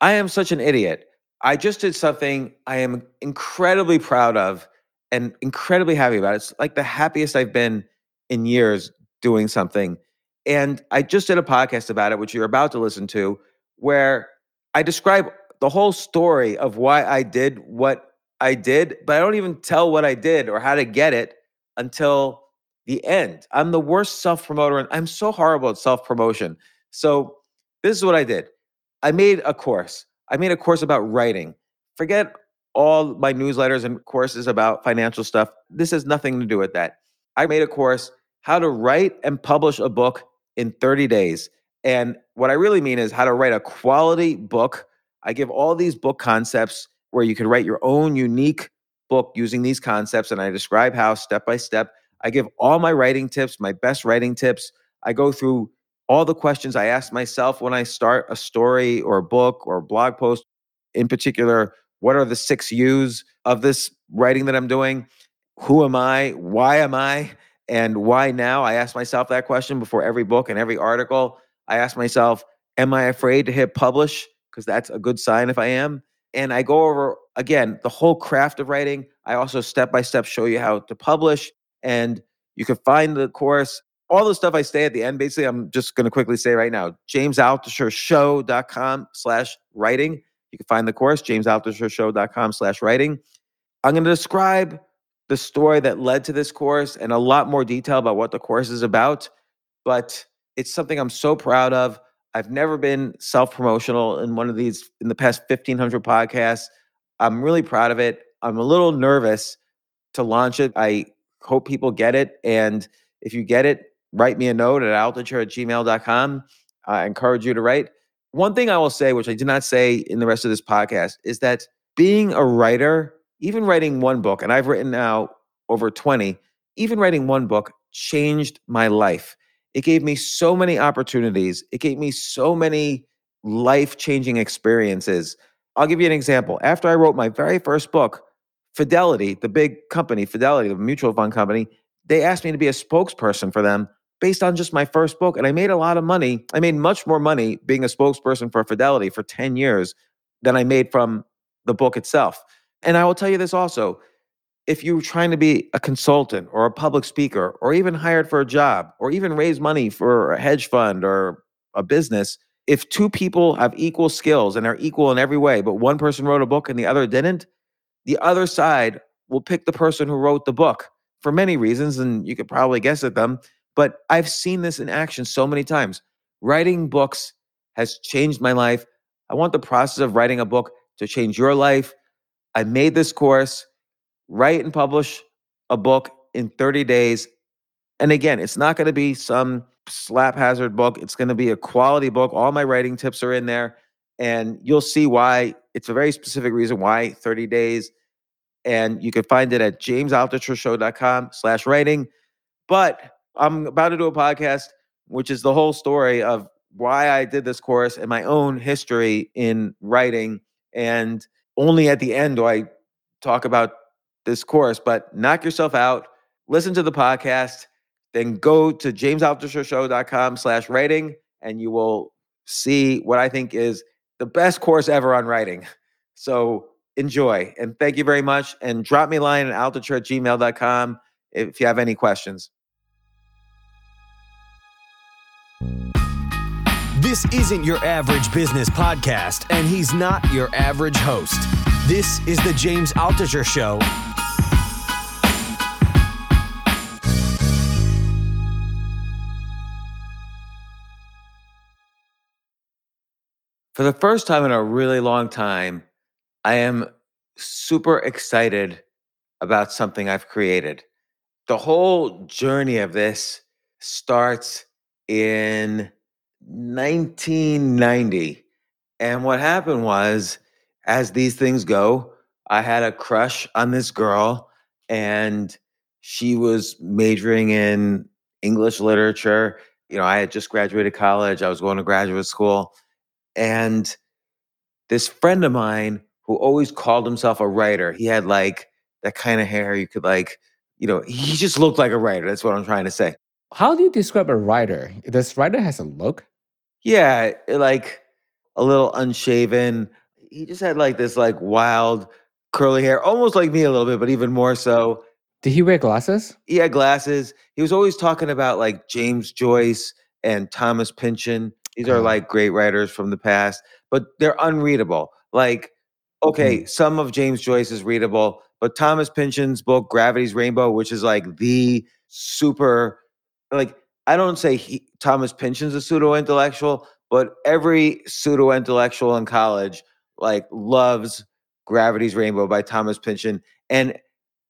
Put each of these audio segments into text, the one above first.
I am such an idiot. I just did something I am incredibly proud of and incredibly happy about. It's like the happiest I've been in years doing something. And I just did a podcast about it, which you're about to listen to, where I describe the whole story of why I did what I did, but I don't even tell what I did or how to get it until the end. I'm the worst self-promoter, and I'm so horrible at self-promotion. So this is what I did. I made a course about writing. Forget all my newsletters and courses about financial stuff. This has nothing to do with that. I made a course, how to write and publish a book in 30 days. And what I really mean is how to write a quality book. I give all these book concepts where you can write your own unique book using these concepts. And I describe how step by step. I give all my writing tips, my best writing tips. I go through all the questions I ask myself when I start a story or a book or a blog post. In particular, what are the 6 U's of this writing that I'm doing? Who am I? Why am I? And why now? I ask myself that question before every book and every article. I ask myself, am I afraid to hit publish? Because that's a good sign if I am. And I go over, again, the whole craft of writing. I also step-by-step show you how to publish. And you can find the course. All the stuff I say at the end, basically, I'm just going to quickly say right now, jamesaltuchershow.com/writing. You can find the course, jamesaltuchershow.com/writing. I'm going to describe the story that led to this course and a lot more detail about what the course is about, but it's something I'm so proud of. I've never been self-promotional in one of these in the past 1,500 podcasts. I'm really proud of it. I'm a little nervous to launch it. I hope people get it, and if you get it, write me a note at altucher@gmail.com. I encourage you to write. One thing I will say, which I did not say in the rest of this podcast, is that being a writer, even writing one book, and I've written now over 20, even writing one book changed my life. It gave me so many opportunities. It gave me so many life-changing experiences. I'll give you an example. After I wrote my very first book, Fidelity, the big company, Fidelity, the mutual fund company, they asked me to be a spokesperson for them based on just my first book. And I made a lot of money. I made much more money being a spokesperson for Fidelity for 10 years than I made from the book itself. And I will tell you this also, if you're trying to be a consultant or a public speaker or even hired for a job or even raise money for a hedge fund or a business, if two people have equal skills and are equal in every way, but one person wrote a book and the other didn't, the other side will pick the person who wrote the book, for many reasons, and you could probably guess at them, but I've seen this in action so many times. Writing books has changed my life. I want the process of writing a book to change your life. I made this course, write and publish a book in 30 days. And again, it's not going to be some slap hazard book. It's going to be a quality book. All my writing tips are in there, and you'll see why. It's a very specific reason why 30 days. And you can find it at jamesaltuchershow.com/writing. But I'm about to do a podcast, which is the whole story of why I did this course and my own history in writing. And only at the end do I talk about this course. But knock yourself out, listen to the podcast, then go to jamesaltuchershow.com/writing, and you will see what I think is the best course ever on writing. So enjoy. And thank you very much. And drop me a line at altucher@gmail.com if you have any questions. This isn't your average business podcast, and he's not your average host. This is the James Altucher Show. For the first time in a really long time, I am super excited about something I've created. The whole journey of this starts in 1990. And what happened was, as these things go, I had a crush on this girl, and she was majoring in English literature. You know, I had just graduated college. I was going to graduate school. And this friend of mine who always called himself a writer, he had like that kind of hair you could like, you know, he just looked like a writer. That's what I'm trying to say. How do you describe a writer? This writer has a look? Yeah, like a little unshaven. He just had like this like wild curly hair, almost like me a little bit, but even more so. Did he wear glasses? He had glasses. He was always talking about like James Joyce and Thomas Pynchon. These are like great writers from the past, but they're unreadable. Like, okay, some of James Joyce is readable, but Thomas Pynchon's book, Gravity's Rainbow, which is like the super, like, I don't say Thomas Pynchon's a pseudo-intellectual, but every pseudo-intellectual in college like loves Gravity's Rainbow by Thomas Pynchon. And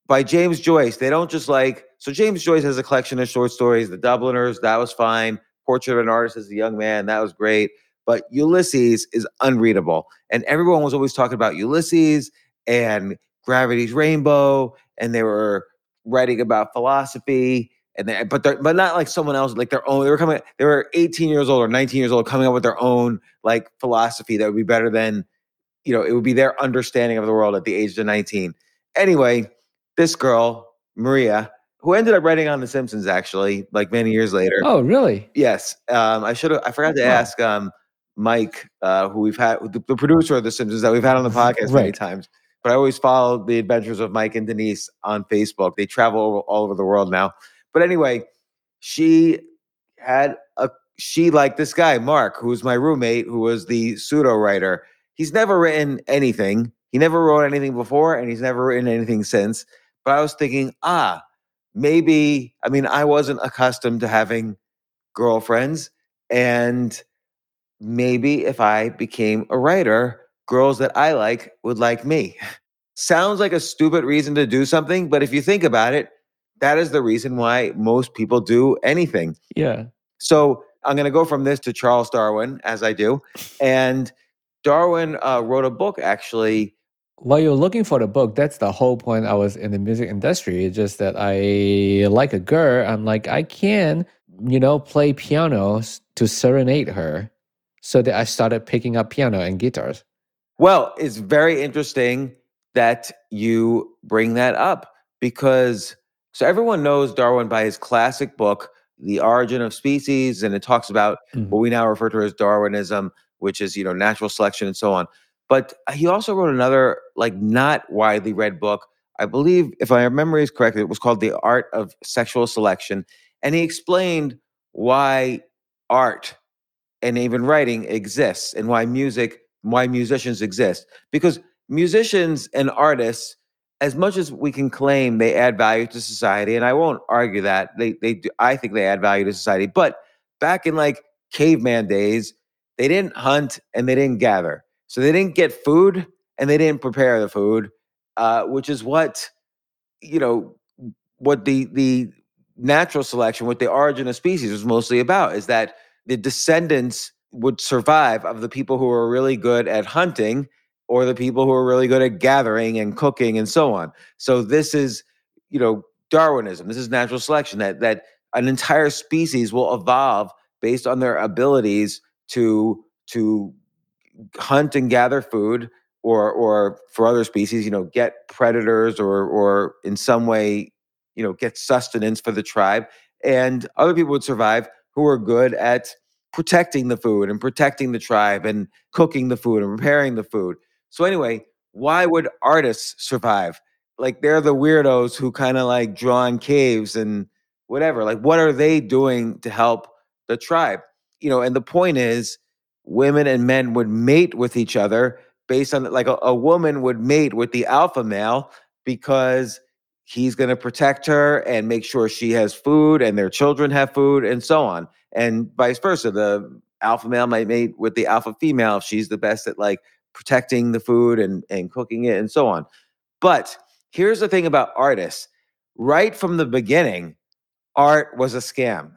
by James Joyce, they don't just like, so James Joyce has a collection of short stories, The Dubliners, that was fine. Portrait of an Artist as a Young Man, that was great. But Ulysses is unreadable. And everyone was always talking about Ulysses and Gravity's Rainbow, and they were writing about philosophy. And they, but not like someone else, like their own. They were 18 years old or 19 years old, coming up with their own like philosophy that would be better than, you know, it would be their understanding of the world at the age of 19. Anyway, this girl, Maria, who ended up writing on The Simpsons, actually, like many years later. Oh, really? Yes. I forgot to ask Mike, who we've had, the producer of The Simpsons that we've had on the podcast many times. But I always followed the adventures of Mike and Denise on Facebook. They travel all over the world now. But anyway, she liked this guy, Mark, who was my roommate, who was the pseudo-writer. He's never written anything. He never wrote anything before, and he's never written anything since. But I was thinking, maybe, I mean, I wasn't accustomed to having girlfriends, and maybe if I became a writer, girls that I like would like me. Sounds like a stupid reason to do something, but if you think about it, that is the reason why most people do anything. Yeah. So I'm going to go from this to Charles Darwin, as I do. And Darwin wrote a book, actually. While you're looking for the book, that's the whole point. I was in the music industry. It's just that I like a girl. I'm like, I can, you know, play piano to serenade her. So that I started picking up piano and guitars. Well, it's very interesting that you bring that up because so everyone knows Darwin by his classic book, The Origin of Species. And it talks about what we now refer to as Darwinism, which is, you know, natural selection and so on. But he also wrote another, like, not widely read book. I believe, if my memory is correct, it was called The Art of Sexual Selection. And he explained why art and even writing exists and why music, why musicians exist. Because musicians and artists, as much as we can claim they add value to society, and I won't argue that, they do, I think they add value to society. But back in, like, caveman days, they didn't hunt and they didn't gather. So they didn't get food and they didn't prepare the food, which is what, you know, what the natural selection, what The Origin of Species was mostly about, is that the descendants would survive of the people who were really good at hunting or the people who were really good at gathering and cooking and so on. So this is, you know, Darwinism. This is natural selection, that an entire species will evolve based on their abilities to hunt and gather food, or for other species, you know, get predators or in some way, you know, get sustenance for the tribe. And other people would survive who were good at protecting the food and protecting the tribe and cooking the food and preparing the food. So anyway, why would artists survive? like they're the weirdos who kind of like draw in caves and whatever. Like, what are they doing to help the tribe? You know, and the point is women and men would mate with each other based on, like, a woman would mate with the alpha male because he's going to protect her and make sure she has food and their children have food and so on. And vice versa, the alpha male might mate with the alpha female if she's the best at like protecting the food and cooking it and so on. But here's the thing about artists. Right from the beginning, art was a scam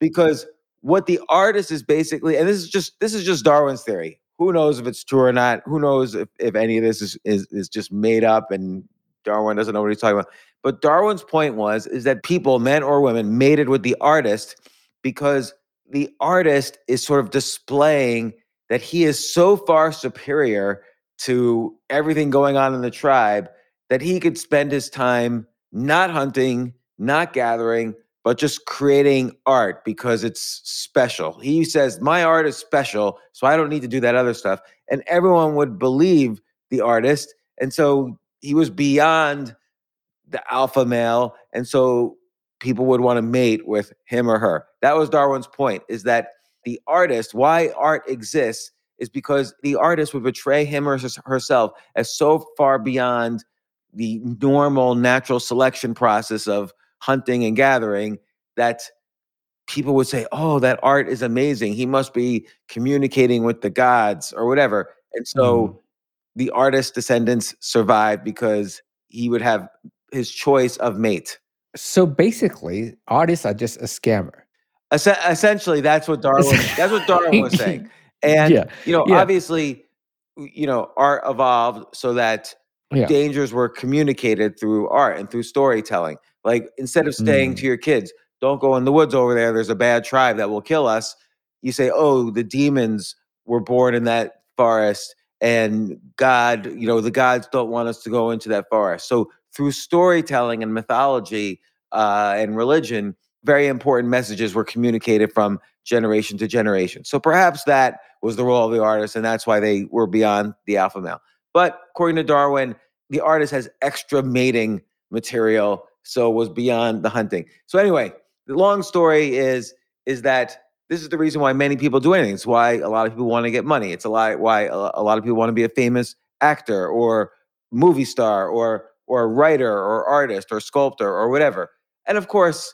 because what the artist is basically, and this is just Darwin's theory. Who knows if it's true or not? Who knows if any of this is just made up and Darwin doesn't know what he's talking about. But Darwin's point is that people, men or women, mated with the artist because the artist is sort of displaying that he is so far superior to everything going on in the tribe that he could spend his time not hunting, not gathering, but just creating art because it's special. He says, my art is special, so I don't need to do that other stuff. And everyone would believe the artist. And so he was beyond the alpha male. And so people would want to mate with him or her. That was Darwin's point, is that the artist, why art exists, is because the artist would portray him or herself as so far beyond the normal natural selection process of hunting and gathering that people would say, oh, that art is amazing. He must be communicating with the gods or whatever. And so the artist's descendants survived because he would have his choice of mate. So basically, artists are just a scammer. Essentially, that's what Darwin was saying. And, obviously, art evolved so that dangers were communicated through art and through storytelling. Like, instead of saying to your kids, don't go in the woods over there, there's a bad tribe that will kill us, you say, oh, the demons were born in that forest and God, the gods don't want us to go into that forest. So through storytelling and mythology and religion, very important messages were communicated from generation to generation. So perhaps that was the role of the artist, and that's why they were beyond the alpha male. But according to Darwin, the artist has extra mating material, so was beyond the hunting. So anyway, the long story is that this is the reason why many people do anything. It's why a lot of people want to get money. It's why a lot of people want to be a famous actor or movie star or writer or artist or sculptor or whatever. And of course,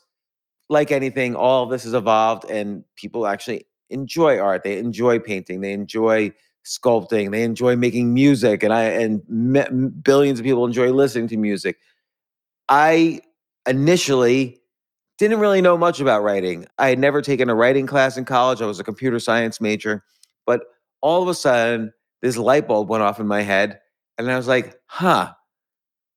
like anything, all this has evolved and people actually enjoy art. They enjoy painting. They enjoy sculpting. They enjoy making music. And billions of people enjoy listening to music. I initially didn't really know much about writing. I had never taken a writing class in college. I was a computer science major. But all of a sudden, this light bulb went off in my head. And I was like,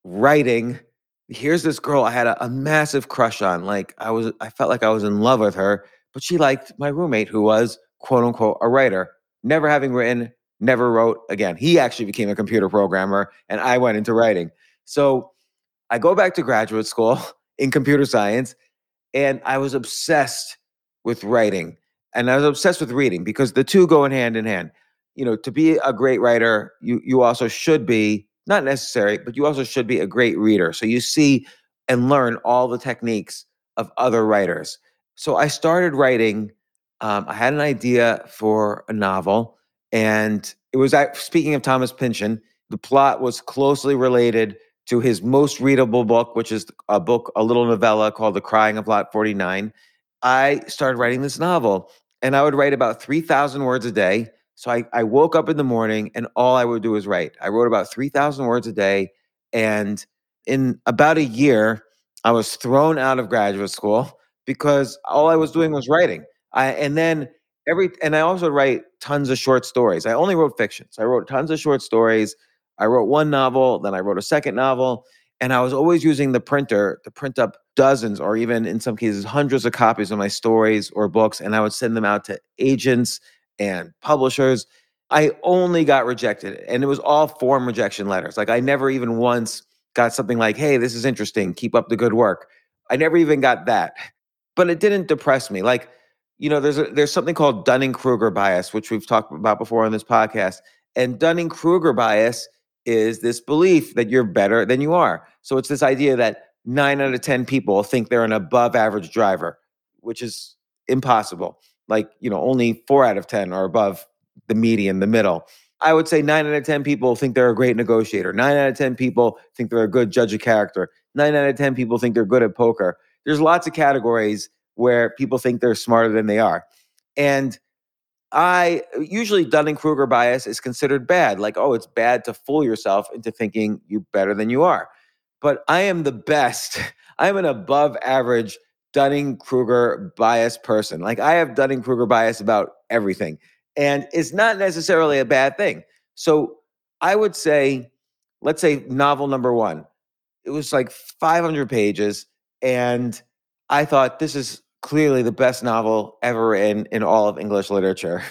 writing. Here's this girl I had a massive crush on. Like, I felt like I was in love with her, but she liked my roommate who was, quote unquote, a writer, never having written, never wrote again. He actually became a computer programmer and I went into writing. So I go back to graduate school in computer science and I was obsessed with writing and I was obsessed with reading because the two go in hand, to be a great writer, you also should be, not necessary, but you also should be a great reader. So you see and learn all the techniques of other writers. So I started writing. I had an idea for a novel. And it was, speaking of Thomas Pynchon, the plot was closely related to his most readable book, which is a little novella called The Crying of Lot 49. I started writing this novel. And I would write about 3,000 words a day. So I woke up in the morning and all I would do was write. I wrote about 3,000 words a day. And in about a year, I was thrown out of graduate school because all I was doing was writing. And I also write tons of short stories. I only wrote fiction. So I wrote tons of short stories. I wrote one novel, then I wrote a second novel. And I was always using the printer to print up dozens or even in some cases, hundreds of copies of my stories or books. And I would send them out to agents and publishers. I only got rejected. And it was all form rejection letters. Like I never even once got something like, hey, this is interesting. Keep up the good work. I never even got that. But it didn't depress me. Like, there's something called Dunning-Kruger bias, which we've talked about before on this podcast. And Dunning-Kruger bias is this belief that you're better than you are. So it's this idea that 9 out of 10 people think they're an above average driver, which is impossible. Like, you know, only 4 out of 10 are above the median, the middle. I would say 9 out of 10 people think they're a great negotiator. 9 out of 10 people think they're a good judge of character. 9 out of 10 people think they're good at poker. There's lots of categories where people think they're smarter than they are. And I usually Dunning-Kruger bias is considered bad. Like, oh, it's bad to fool yourself into thinking you're better than you are. But I am the best. I'm an above average Dunning-Kruger bias person. Like, I have Dunning-Kruger bias about everything. And it's not necessarily a bad thing. So I would say, let's say novel number one, it was like 500 pages. And I thought, this is clearly the best novel ever written in all of English literature.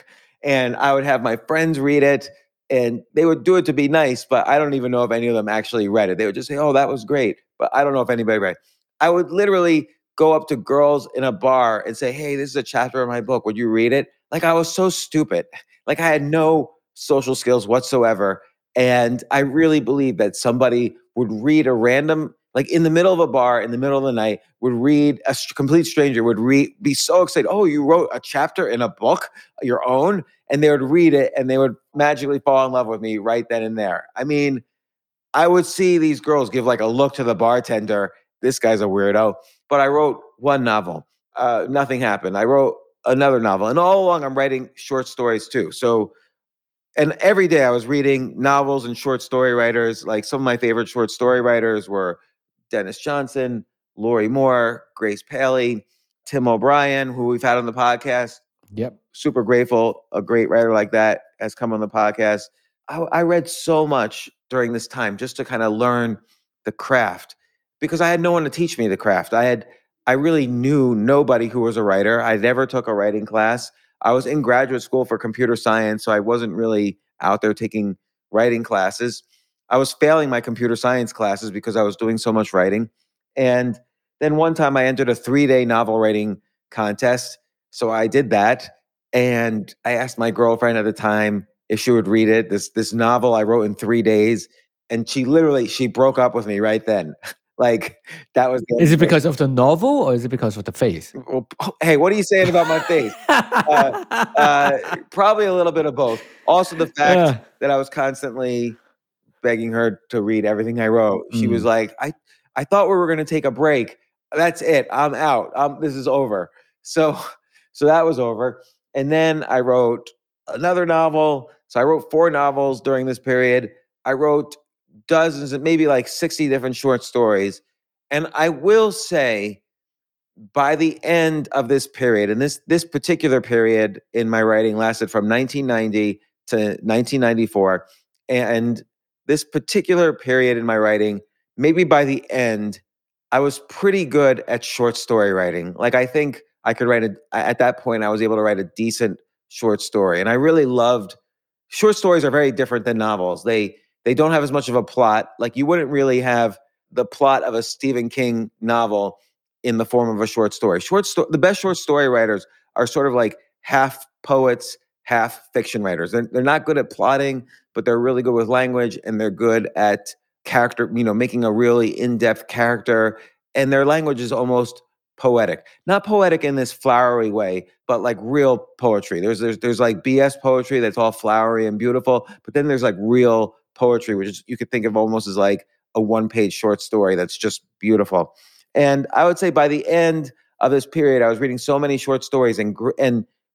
And I would have my friends read it, and they would do it to be nice, but I don't even know if any of them actually read it. They would just say, oh, that was great, but I don't know if anybody read it. I would literally go up to girls in a bar and say, hey, this is a chapter of my book. Would you read it? Like, I was so stupid. Like, I had no social skills whatsoever. And I really believed that somebody would read a random, like in the middle of a bar, in the middle of the night, would read, a complete stranger would read, be so excited, oh, you wrote a chapter in a book, your own, and they would read it and they would magically fall in love with me right then and there. I mean, I would see these girls give like a look to the bartender, this guy's a weirdo, but I wrote one novel, nothing happened. I wrote another novel, and all along I'm writing short stories too. So, and every day I was reading novels and short story writers. Like, some of my favorite short story writers were Dennis Johnson, Lori Moore, Grace Paley, Tim O'Brien, who we've had on the podcast. Yep. Super grateful a great writer like that has come on the podcast. I read so much during this time just to kind of learn the craft, because I had no one to teach me the craft. I really knew nobody who was a writer. I never took a writing class. I was in graduate school for computer science, so I wasn't really out there taking writing classes. I was failing my computer science classes because I was doing so much writing. And then one time I entered a 3-day novel writing contest. So I did that. And I asked my girlfriend at the time if she would read it, this novel I wrote in 3 days. And she broke up with me right then. Like, that was the Is it because of the novel, or is it because of the face? Well, hey, what are you saying about my face? Probably a little bit of both. Also, the fact that I was constantly begging her to read everything I wrote. She was like, I thought we were going to take a break. That's it. I'm out. This is over. So that was over. And then I wrote another novel. So I wrote 4 novels during this period. I wrote dozens and maybe like 60 different short stories. And I will say, by the end of this period, and this particular period in my writing lasted from 1990 to 1994. And this particular period in my writing, maybe by the end, I was pretty good at short story writing. Like, I think I could write at that point, I was able to write a decent short story. And I really loved, short stories are very different than novels. They don't have as much of a plot. Like, you wouldn't really have the plot of a Stephen King novel in the form of a short story. The best short story writers are sort of like half poets, half fiction writers. They're not good at plotting, but they're really good with language, and they're good at character, making a really in-depth character. And their language is almost poetic. Not poetic in this flowery way, but like real poetry. There's like BS poetry that's all flowery and beautiful, but then there's like real poetry, which is, you could think of almost as like a one-page short story that's just beautiful. And I would say by the end of this period, I was reading so many short stories and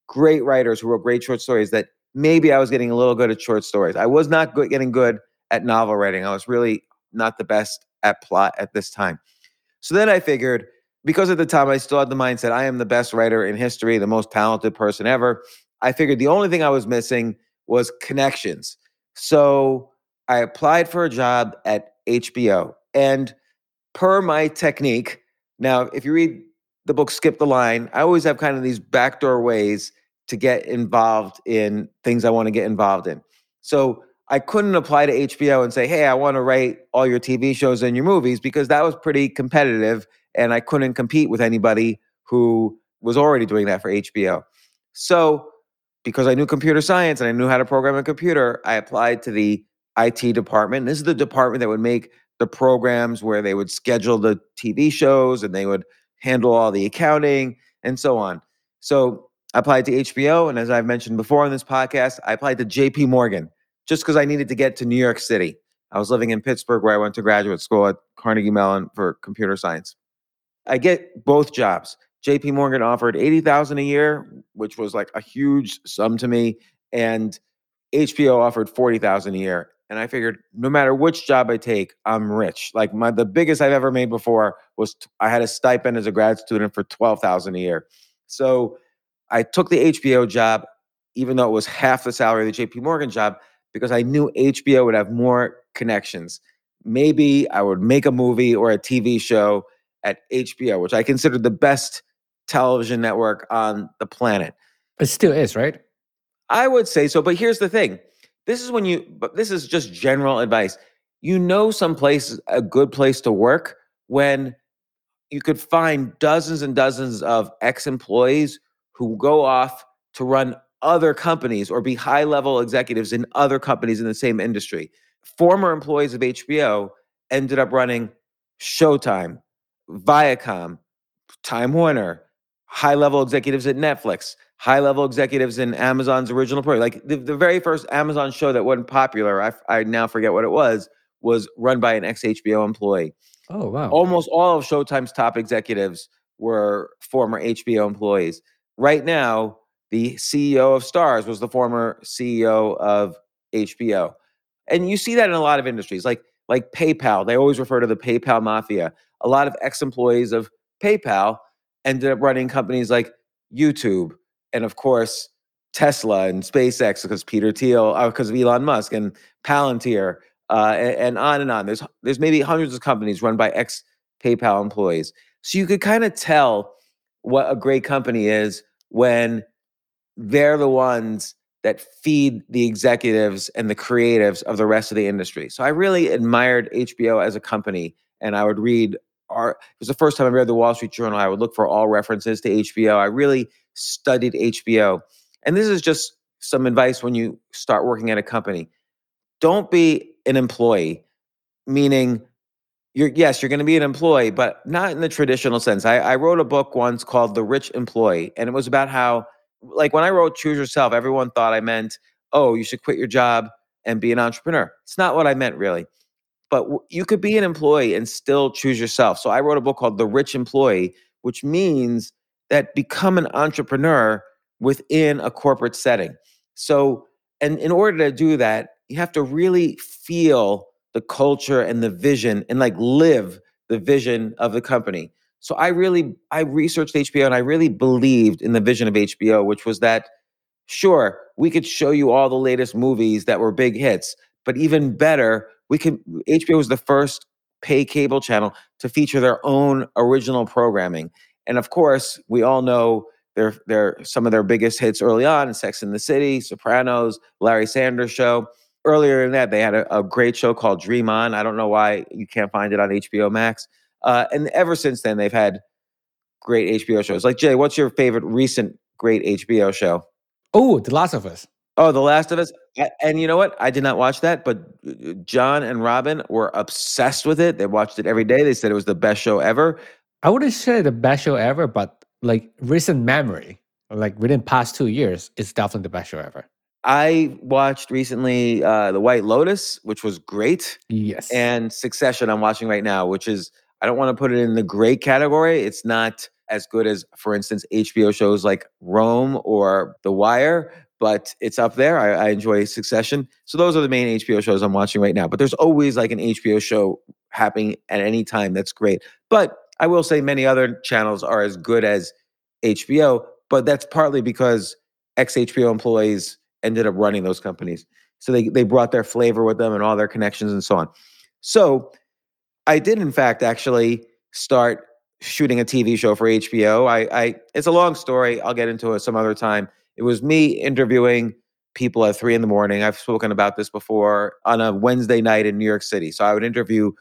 great writers who wrote great short stories that maybe I was getting a little good at short stories. I was not getting good at novel writing. I was really not the best at plot at this time. So then I figured, because at the time I still had the mindset, I am the best writer in history, the most talented person ever, I figured the only thing I was missing was connections. So I applied for a job at HBO, and per my technique, now if you read the book Skip the Line, I always have kind of these backdoor ways to get involved in things I want to get involved in. So I couldn't apply to HBO and say, hey, I want to write all your TV shows and your movies, because that was pretty competitive and I couldn't compete with anybody who was already doing that for HBO. So because I knew computer science and I knew how to program a computer, I applied to the IT department. And this is the department that would make the programs where they would schedule the TV shows and they would handle all the accounting and so on. So I applied to HBO. And as I've mentioned before on this podcast, I applied to JP Morgan just because I needed to get to New York City. I was living in Pittsburgh where I went to graduate school at Carnegie Mellon for computer science. I get both jobs. JP Morgan offered $80,000 a year, which was like a huge sum to me. And HBO offered $40,000 a year. And I figured no matter which job I take, I'm rich. Like the biggest I've ever made before was I had a stipend as a grad student for $12,000 a year. So I took the HBO job, even though it was half the salary of the JP Morgan job, because I knew HBO would have more connections. Maybe I would make a movie or a TV show at HBO, which I considered the best television network on the planet. It still is, right? I would say so, but here's the thing. This is just general advice. You know someplace, a good place to work when you could find dozens and dozens of ex-employees who go off to run other companies or be high-level executives in other companies in the same industry. Former employees of HBO ended up running Showtime, Viacom, Time Warner, high-level executives at Netflix, high-level executives in Amazon's original program. Like the very first Amazon show that wasn't popular, I now forget what it was run by an ex-HBO employee. Oh, wow. Almost all of Showtime's top executives were former HBO employees. Right now, the CEO of Starz was the former CEO of HBO. And you see that in a lot of industries, like PayPal. They always refer to the PayPal mafia. A lot of ex-employees of PayPal ended up running companies like YouTube, and of course, Tesla and SpaceX because because of Elon Musk and Palantir and on and on. There's maybe hundreds of companies run by ex-PayPal employees. So you could kind of tell what a great company is when they're the ones that feed the executives and the creatives of the rest of the industry. So I really admired HBO as a company, and I would read it was the first time I read the Wall Street Journal. I would look for all references to HBO. I really studied HBO. And this is just some advice when you start working at a company. Don't be an employee, meaning you're going to be an employee, but not in the traditional sense. I wrote a book once called The Rich Employee, and it was about how, like when I wrote Choose Yourself, everyone thought I meant, oh, you should quit your job and be an entrepreneur. It's not what I meant really. But you could be an employee and still choose yourself. So I wrote a book called The Rich Employee, which means that become an entrepreneur within a corporate setting. So, and in order to do that, you have to really feel the culture and the vision and like live the vision of the company. So I researched HBO and I really believed in the vision of HBO, which was that, sure, we could show you all the latest movies that were big hits, but even better, HBO was the first pay cable channel to feature their own original programming. And of course, we all know some of their biggest hits early on, Sex and the City, Sopranos, Larry Sanders Show. Earlier than that, they had a great show called Dream On. I don't know why you can't find it on HBO Max. And ever since then, they've had great HBO shows. Like, Jay, what's your favorite recent great HBO show? Oh, The Last of Us. Oh, The Last of Us. And you know what? I did not watch that, but John and Robin were obsessed with it. They watched it every day. They said it was the best show ever. I wouldn't say the best show ever, but like recent memory, like within past 2 years, it's definitely the best show ever. I watched recently The White Lotus, which was great. Yes. And Succession I'm watching right now, which is, I don't want to put it in the great category. It's not as good as, for instance, HBO shows like Rome or The Wire, but it's up there. I enjoy Succession. So those are the main HBO shows I'm watching right now. But there's always like an HBO show happening at any time that's great. But I will say many other channels are as good as HBO, but that's partly because ex-HBO employees ended up running those companies. So they brought their flavor with them and all their connections and so on. So I did, in fact, actually start shooting a TV show for HBO. It's a long story. I'll get into it some other time. It was me interviewing people at 3 a.m. I've spoken about this before on a Wednesday night in New York City. So I would interview.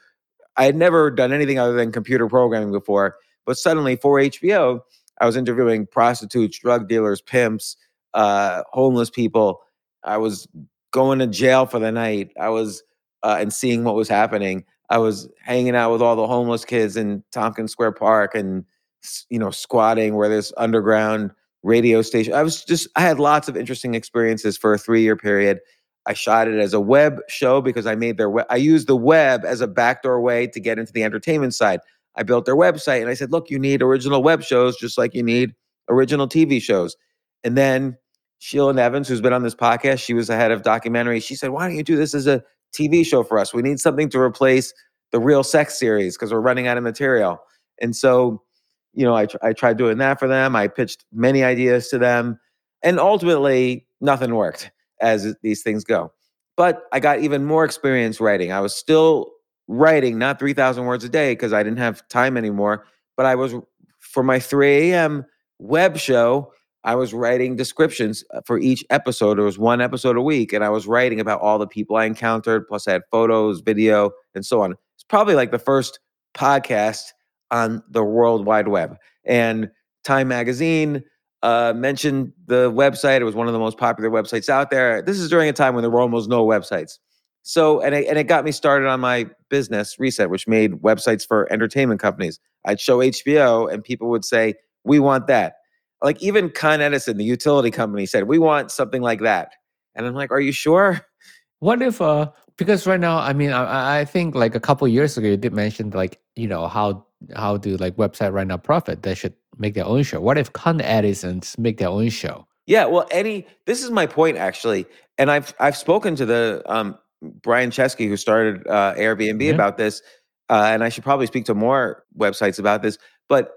I had never done anything other than computer programming before, but suddenly for HBO, I was interviewing prostitutes, drug dealers, pimps, homeless people. I was going to jail for the night. I was and seeing what was happening. I was hanging out with all the homeless kids in Tompkins Square Park and, you know, squatting where there's underground radio station. I had lots of interesting experiences for a 3-year period. I shot it as a web show because I used the web as a backdoor way to get into the entertainment side. I built their website and I said, look, you need original web shows just like you need original TV shows. And then Sheila Nevins, who's been on this podcast, she was the head of documentary. She said, why don't you do this as a TV show for us? We need something to replace the Real Sex series because we're running out of material. And so, you know, I tried doing that for them. I pitched many ideas to them and ultimately nothing worked, as these things go. But I got even more experience writing. I was still writing, not 3,000 words a day because I didn't have time anymore, but I was, for my 3 a.m. web show, I was writing descriptions for each episode. There was one episode a week, and I was writing about all the people I encountered, plus I had photos, video, and so on. It's probably like the first podcast on the World Wide Web. And Time Magazine mentioned the website. It was one of the most popular websites out there. This is during a time when there were almost no websites. So, and it got me started on my business, Reset, which made websites for entertainment companies. I'd show HBO and people would say, we want that. Like even Con Edison, the utility company, said, we want something like that. And I'm like, are you sure? What if, because right now, I mean, I think like a couple of years ago, you did mention like, you know, how do like website right now profit? They should make their own show. What if Con Edison's make their own show? Yeah, well, this is my point actually, and I've spoken to the Brian Chesky who started Airbnb about this, and I should probably speak to more websites about this. But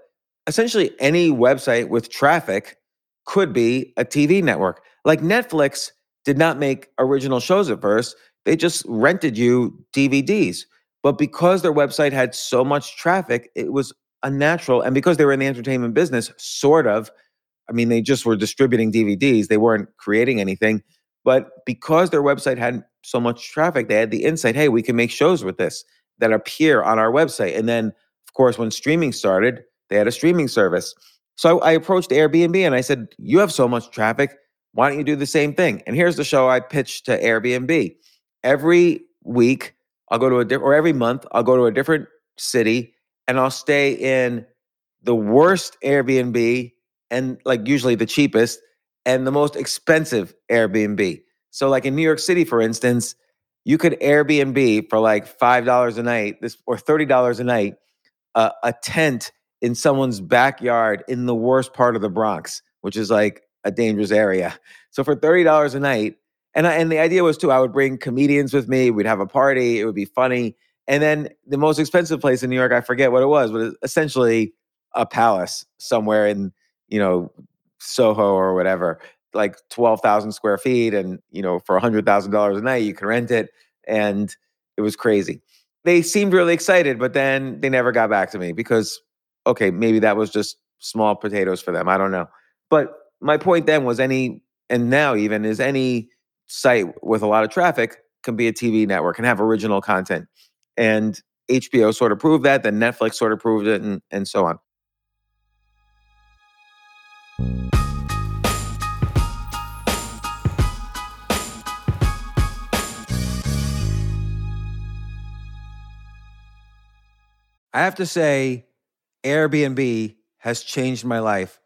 essentially, any website with traffic could be a TV network. Like Netflix did not make original shows at first; they just rented you DVDs. But because their website had so much traffic, it was unnatural. And because they were in the entertainment business, sort of, I mean, they just were distributing DVDs. They weren't creating anything. But because their website had so much traffic, they had the insight, hey, we can make shows with this that appear on our website. And then, of course, when streaming started, they had a streaming service. So I approached Airbnb and I said, you have so much traffic. Why don't you do the same thing? And here's the show I pitched to Airbnb. Every week, I'll go to every month, I'll go to a different city and I'll stay in the worst Airbnb and like usually the cheapest and the most expensive Airbnb. So like in New York City, for instance, you could Airbnb for like $5 a night or $30 a night, a tent in someone's backyard in the worst part of the Bronx, which is like a dangerous area. So for $30 a night, and the idea was too, I would bring comedians with me, we'd have a party, it would be funny. And then the most expensive place in New York, I forget what it was, but essentially a palace somewhere in, you know, Soho or whatever, like 12,000 square feet. And, you know, for $100,000 a night, you can rent it. And it was crazy. They seemed really excited, but then they never got back to me because, okay, maybe that was just small potatoes for them. I don't know. But my point then was any site with a lot of traffic can be a TV network and have original content. And HBO sort of proved that, then Netflix sort of proved it, and so on. I have to say, Airbnb has changed my life.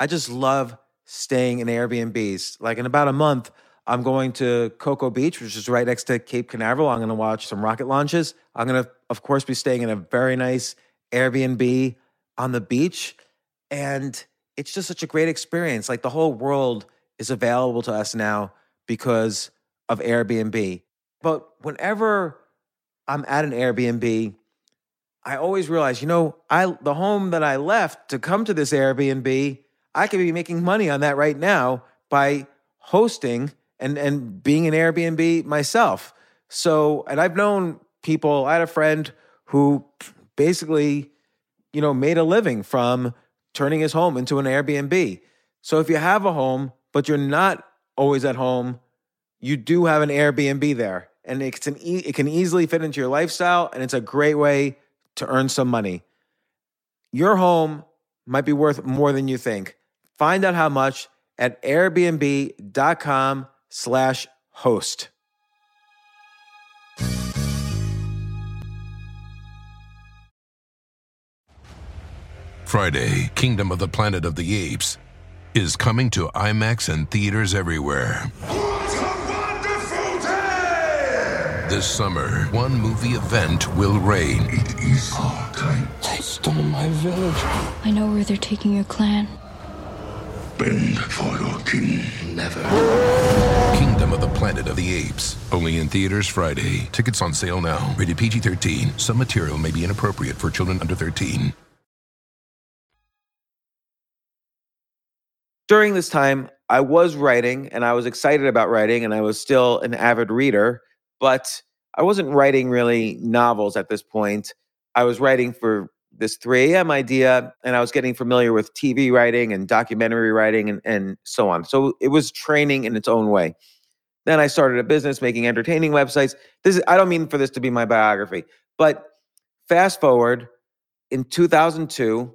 I just love staying in Airbnbs. Like in about a month, I'm going to Cocoa Beach, which is right next to Cape Canaveral. I'm going to watch some rocket launches. I'm going to, of course, be staying in a very nice Airbnb on the beach. And it's just such a great experience. Like the whole world is available to us now because of Airbnb. But whenever I'm at an Airbnb, I always realize, you know, the home that I left to come to this Airbnb, I could be making money on that right now by hosting and being an Airbnb myself. So, and I've known people, I had a friend who basically, you know, made a living from turning his home into an Airbnb. So if you have a home, but you're not always at home, you do have an Airbnb there. And it can easily fit into your lifestyle, and it's a great way to earn some money. Your home might be worth more than you think. Find out how much at airbnb.com/host. Friday, Kingdom of the Planet of the Apes, is coming to IMAX and theaters everywhere. What a wonderful day! This summer, one movie event will reign. It is our time. They stole my village. I know where they're taking your clan. Bend for your king. Never. Kingdom of the Planet of the Apes. Only in theaters Friday. Tickets on sale now. Rated PG-13. Some material may be inappropriate for children under 13. During this time, I was writing, and I was excited about writing, and I was still an avid reader, but I wasn't writing really novels at this point. I was writing for this 3 a.m. idea, and I was getting familiar with TV writing and documentary writing and so on. So it was training in its own way. Then I started a business making entertaining websites. I don't mean for this to be my biography, but fast forward, in 2002,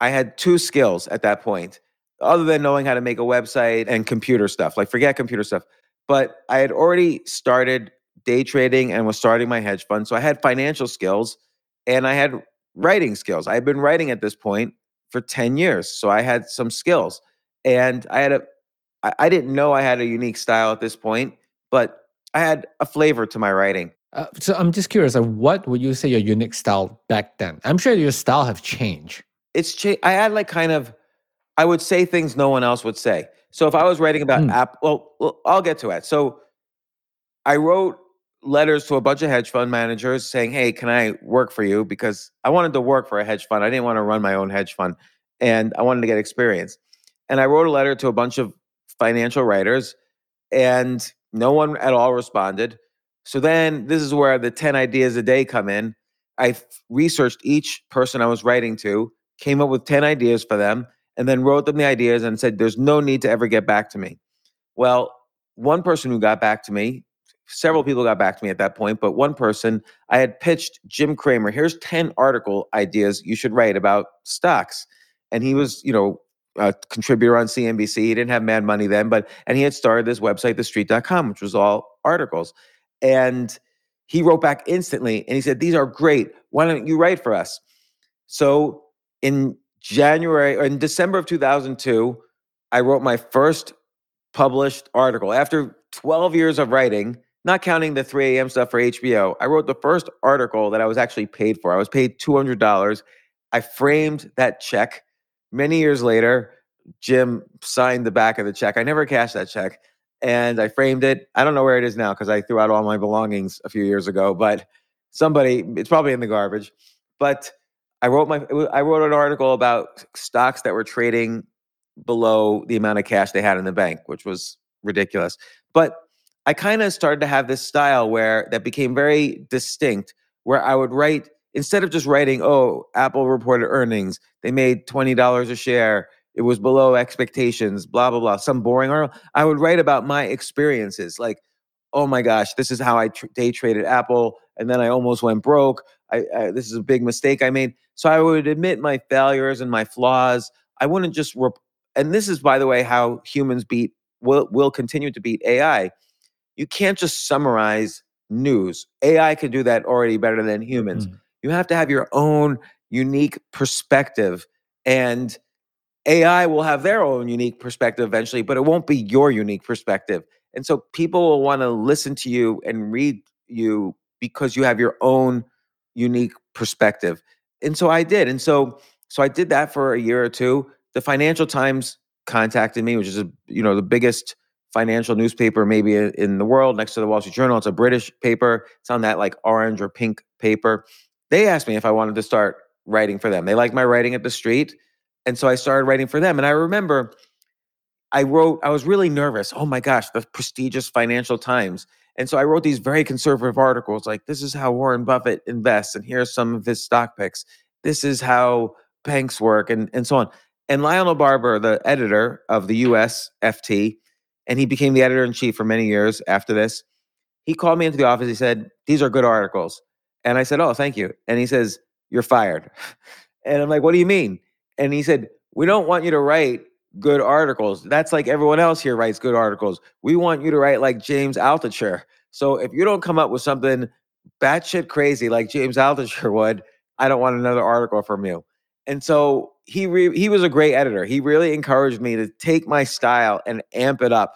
I had 2 skills at that point. Other than knowing how to make a website and computer stuff, like forget computer stuff. But I had already started day trading and was starting my hedge fund. So I had financial skills and I had writing skills. I had been writing at this point for 10 years. So I had some skills and I didn't know I had a unique style at this point, but I had a flavor to my writing. So I'm just curious, what would you say your unique style back then? I'm sure your style have changed. I had like kind of, I would say things no one else would say. So if I was writing about I'll get to it. So I wrote letters to a bunch of hedge fund managers saying, hey, can I work for you? Because I wanted to work for a hedge fund. I didn't want to run my own hedge fund and I wanted to get experience. And I wrote a letter to a bunch of financial writers and no one at all responded. So then this is where the 10 ideas a day come in. I researched each person I was writing to, came up with 10 ideas for them, and then wrote them the ideas and said, there's no need to ever get back to me. Well, one person who got back to me, several people got back to me at that point, but one person, I had pitched Jim Cramer, here's 10 article ideas you should write about stocks. And he was, a contributor on CNBC. He didn't have Mad Money then, and he had started this website, thestreet.com, which was all articles. And he wrote back instantly and he said, these are great. Why don't you write for us? So in December of 2002, I wrote my first published article. After 12 years of writing, not counting the 3 a.m. stuff for HBO, I wrote the first article that I was actually paid for. I was paid $200. I framed that check. Many years later, Jim signed the back of the check. I never cashed that check, and I framed it. I don't know where it is now because I threw out all my belongings a few years ago, but it's probably in the garbage, but I wrote an article about stocks that were trading below the amount of cash they had in the bank, which was ridiculous. But I kind of started to have this style that became very distinct, where I would write, instead of just writing, oh, Apple reported earnings, they made $20 a share, it was below expectations, blah, blah, blah, some boring article. I would write about my experiences, like, oh my gosh, this is how I day traded Apple, and then I almost went broke. This is a big mistake I made. So I would admit my failures and my flaws. I wouldn't just, and this is, by the way, how humans will continue to beat AI. You can't just summarize news. AI could do that already better than humans. Mm. You have to have your own unique perspective, and AI will have their own unique perspective eventually, but it won't be your unique perspective. And so people will want to listen to you and read you because you have your own unique perspective. And so I did. And so I did that for a year or two. The Financial Times contacted me, which is the biggest financial newspaper maybe in the world, next to the Wall Street Journal. It's a British paper. It's on that like orange or pink paper. They asked me if I wanted to start writing for them. They liked my writing at the street. And so I started writing for them. And I remember I was really nervous. Oh my gosh, the prestigious Financial Times. And so I wrote these very conservative articles, like this is how Warren Buffett invests, and here's some of his stock picks. This is how banks work, and so on. And Lionel Barber, the editor of the US FT, and he became the editor-in-chief for many years after this, he called me into the office. He said, these are good articles. And I said, oh, thank you. And he says, you're fired. And I'm like, what do you mean? And he said, we don't want you to write good articles. That's like everyone else here writes good articles. We want you to write like James Altucher. So if you don't come up with something batshit crazy like James Altucher would, I don't want another article from you. And so he was a great editor. He really encouraged me to take my style and amp it up.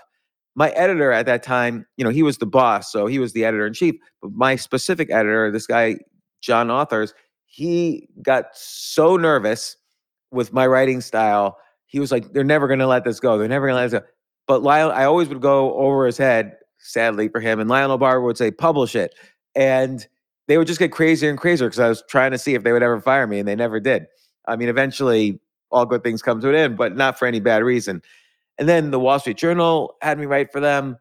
My editor at that time, you know, he was the boss, so he was the editor in chief. But my specific editor, this guy, John Authors, he got so nervous with my writing style. He was like, they're never going to let this go. They're never going to let this go. But Lionel, I always would go over his head, sadly for him. And Lionel Barber would say, publish it. And they would just get crazier and crazier because I was trying to see if they would ever fire me, and they never did. I mean, eventually, all good things come to an end, but not for any bad reason. And then the Wall Street Journal had me write for them.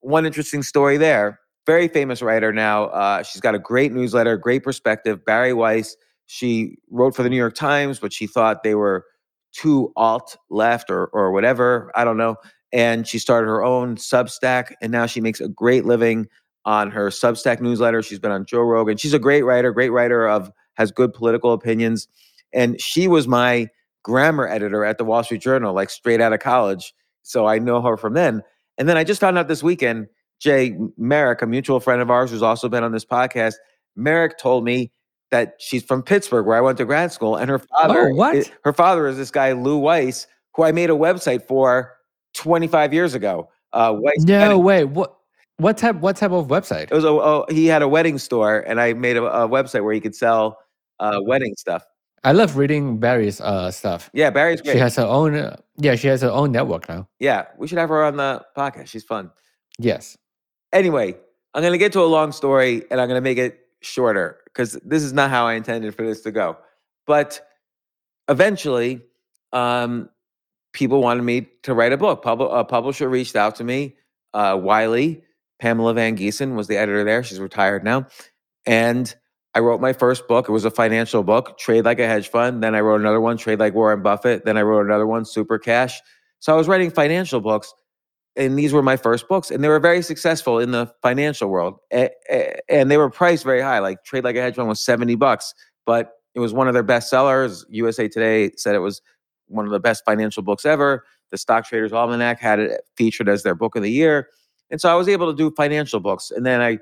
One interesting story there. Very famous writer now. She's got a great newsletter, great perspective. Barry Weiss. She wrote for the New York Times, but she thought they were too alt-left or whatever. I don't know. And she started her own Substack, and now she makes a great living on her Substack newsletter. She's been on Joe Rogan. She's a great writer of, has good political opinions. And she was my grammar editor at the Wall Street Journal, like straight out of college. So I know her from then. And then I just found out this weekend, Jay Merrick, a mutual friend of ours who's also been on this podcast, Merrick told me that she's from Pittsburgh, where I went to grad school. And her father, her father is this guy, Lou Weiss, who I made a website for 25 years ago. Weiss. What type of website? It was he had a wedding store, and I made a website where he could sell wedding stuff. I love reading Barry's stuff. Yeah, Barry's great. She has her own. She has her own network now. Yeah, we should have her on the podcast. She's fun. Yes. Anyway, I'm going to get to a long story, and I'm going to make it shorter because this is not how I intended for this to go. But eventually, people wanted me to write a book. A publisher reached out to me, Wiley. Pamela Van Giesen was the editor there. She's retired now. And I wrote my first book. It was a financial book, Trade Like a Hedge Fund. Then I wrote another one, Trade Like Warren Buffett. Then I wrote another one, Super Cash. So I was writing financial books, and these were my first books. And they were very successful in the financial world. And they were priced very high. Like Trade Like a Hedge Fund was $70, but it was one of their best sellers. USA Today said it was one of the best financial books ever. The Stock Traders Almanac had it featured as their book of the year. And so I was able to do financial books. And then I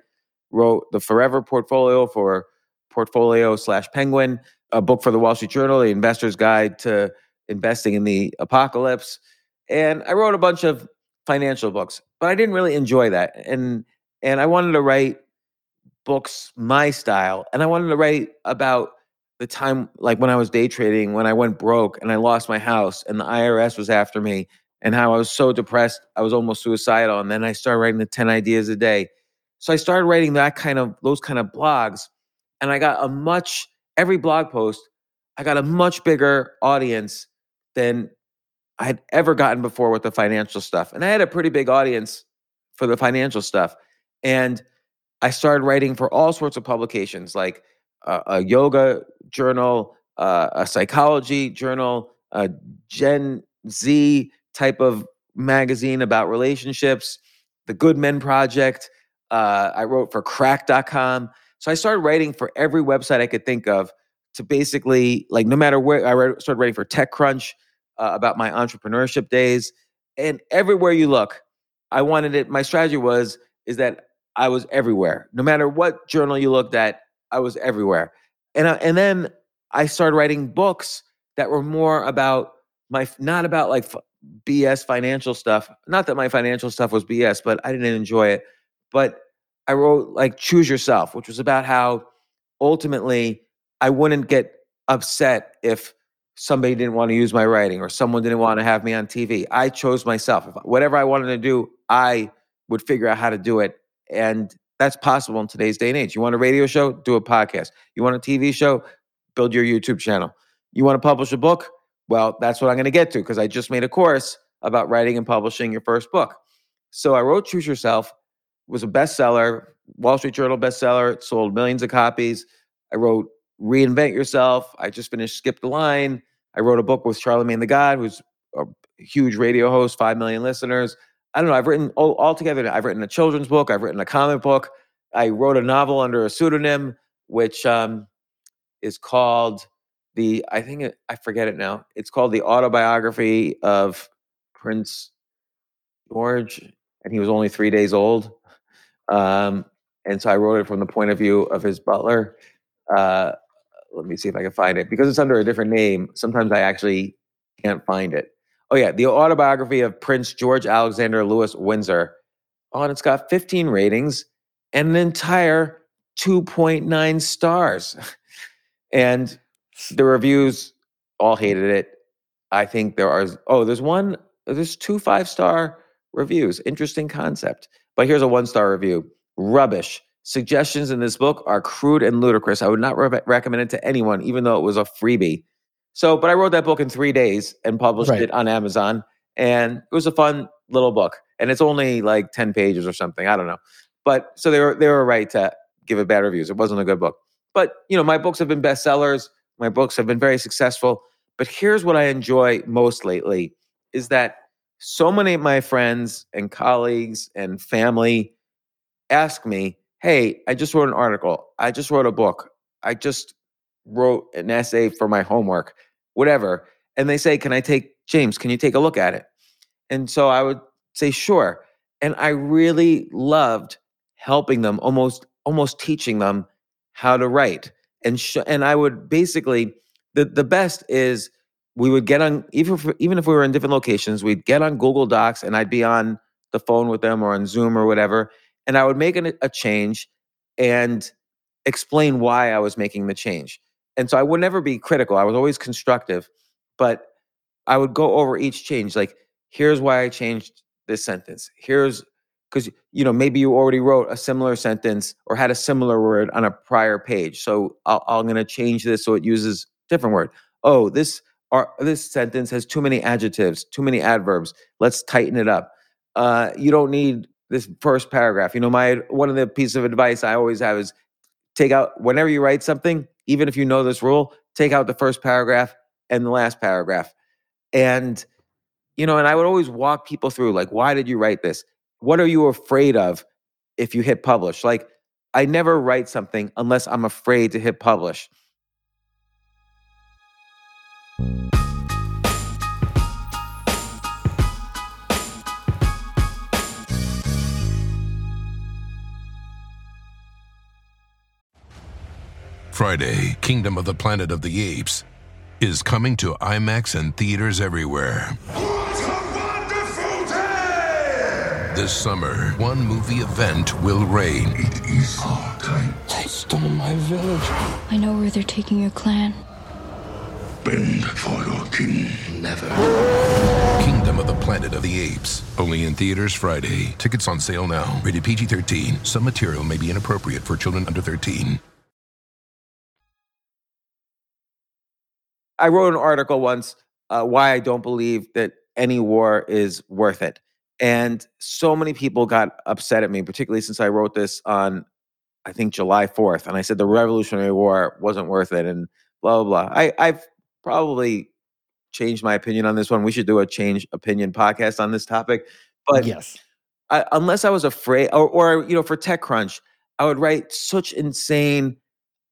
wrote the Forever Portfolio for Portfolio/Penguin, a book for the Wall Street Journal, The Investor's Guide to Investing in the Apocalypse. And I wrote a bunch of financial books, but I didn't really enjoy that. And I wanted to write books my style. And I wanted to write about the time, like when I was day trading, when I went broke and I lost my house and the IRS was after me, and how I was so depressed, I was almost suicidal. And then I started writing the 10 ideas a day. So I started writing those kind of blogs, and I got every blog post, I got a much bigger audience than I had ever gotten before with the financial stuff. And I had a pretty big audience for the financial stuff. And I started writing for all sorts of publications, like a yoga journal, a psychology journal, a Gen Z type of magazine about relationships, the Good Men Project. I wrote for crack.com. So I started writing for every website I could think of to basically, like, no matter where, started writing for TechCrunch about my entrepreneurship days. And everywhere you look, I wanted it. My strategy is that I was everywhere. No matter what journal you looked at, I was everywhere. And then I started writing books that were more about not about like BS financial stuff. Not that my financial stuff was BS, but I didn't enjoy it. But I wrote like Choose Yourself, which was about how ultimately I wouldn't get upset if somebody didn't want to use my writing or someone didn't want to have me on TV. I chose myself. Whatever I wanted to do, I would figure out how to do it. And that's possible in today's day and age. You want a radio show? Do a podcast. You want a TV show? Build your YouTube channel. You want to publish a book? Well, that's what I'm going to get to, because I just made a course about writing and publishing your first book. So I wrote Choose Yourself. It was a bestseller, Wall Street Journal bestseller. It sold millions of copies. I wrote Reinvent Yourself. I just finished Skip the Line. I wrote a book with Charlemagne the God, who's a huge radio host, 5 million listeners. I don't know. I've written altogether. I've written a children's book. I've written a comic book. I wrote a novel under a pseudonym, which is called... I forget it now. It's called The Autobiography of Prince George, and he was only 3 days old. And so I wrote it from the point of view of his butler, Let me see if I can find it. Because it's under a different name, sometimes I actually can't find it. Oh, yeah. The Autobiography of Prince George Alexander Lewis Windsor. Oh, and it's got 15 ratings and an entire 2.9 stars. And the reviews all hated it. I think there are... Oh, there's 2 5-star reviews. Interesting concept. But here's a 1-star review. Rubbish. Suggestions in this book are crude and ludicrous. I would not recommend it to anyone, even though it was a freebie. So, but I wrote that book in 3 days and published it on Amazon. And it was a fun little book. And it's only like 10 pages or something. I don't know. But so they were right to give it bad reviews. It wasn't a good book. But, you know, my books have been bestsellers. My books have been very successful. But here's what I enjoy most lately is that so many of my friends and colleagues and family ask me, hey, I just wrote an article. I just wrote a book. I just wrote an essay for my homework, whatever. And they say, can you take a look at it? And so I would say, sure. And I really loved helping them, almost teaching them how to write. And I would basically, the best is we would get on, even if we were in different locations, we'd get on Google Docs and I'd be on the phone with them or on Zoom or whatever. And I would make a change and explain why I was making the change. And so I would never be critical. I was always constructive, but I would go over each change. Like, here's why I changed this sentence. Because, you know, maybe you already wrote a similar sentence or had a similar word on a prior page. So I'm going to change this so it uses different word. Oh, this sentence has too many adjectives, too many adverbs. Let's tighten it up. You don't need this first paragraph. You know, one of the pieces of advice I always have is take out, whenever you write something, even if you know this rule, take out the first paragraph and the last paragraph. And, you know, and I would always walk people through, like, why did you write this? What are you afraid of if you hit publish? Like, I never write something unless I'm afraid to hit publish. Friday, Kingdom of the Planet of the Apes is coming to IMAX and theaters everywhere. This summer, one movie event will reign. It is our time. They stole my village. I know where they're taking your clan. Bend for your king. Never. Kingdom of the Planet of the Apes. Only in theaters Friday. Tickets on sale now. Rated PG-13. Some material may be inappropriate for children under 13. I wrote an article once, why I don't believe that any war is worth it. And so many people got upset at me, particularly since I wrote this on, I think, July 4th. And I said the Revolutionary War wasn't worth it and blah, blah, blah. I've probably changed my opinion on this one. We should do a change opinion podcast on this topic. But yes, unless I was afraid or, you know, for TechCrunch, I would write such insane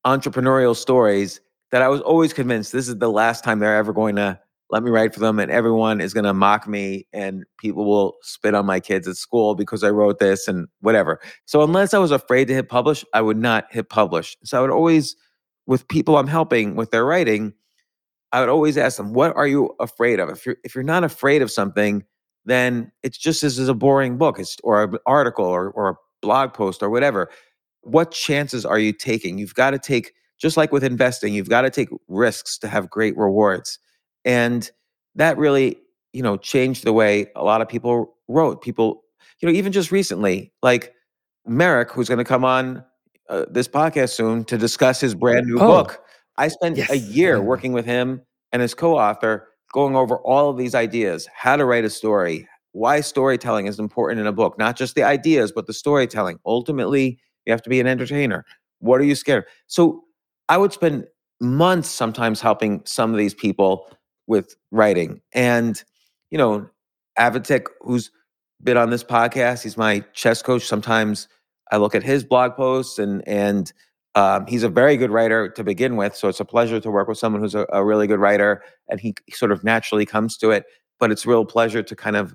entrepreneurial stories that I was always convinced this is the last time they're ever going to let me write for them, and everyone is going to mock me, and people will spit on my kids at school because I wrote this and whatever. So unless I was afraid to hit publish, I would not hit publish. So I would always, with people I'm helping with their writing, I would always ask them, what are you afraid of? If you're not afraid of something, then it's just, this is a boring book or an article or a blog post or whatever. What chances are you taking? You've got to take, just like with investing, you've got to take risks to have great rewards. And that really, you know, changed the way a lot of people wrote. People, you know, even just recently, like Merrick, who's going to come on this podcast soon to discuss his brand new book. I spent a year working with him and his co-author going over all of these ideas, how to write a story, why storytelling is important in a book, not just the ideas, but the storytelling. Ultimately, you have to be an entertainer. What are you scared of? So I would spend months sometimes helping some of these people with writing. And, you know, Avatik, who's been on this podcast, he's my chess coach. Sometimes I look at his blog posts and he's a very good writer to begin with. So it's a pleasure to work with someone who's a really good writer, and he sort of naturally comes to it, but it's a real pleasure to kind of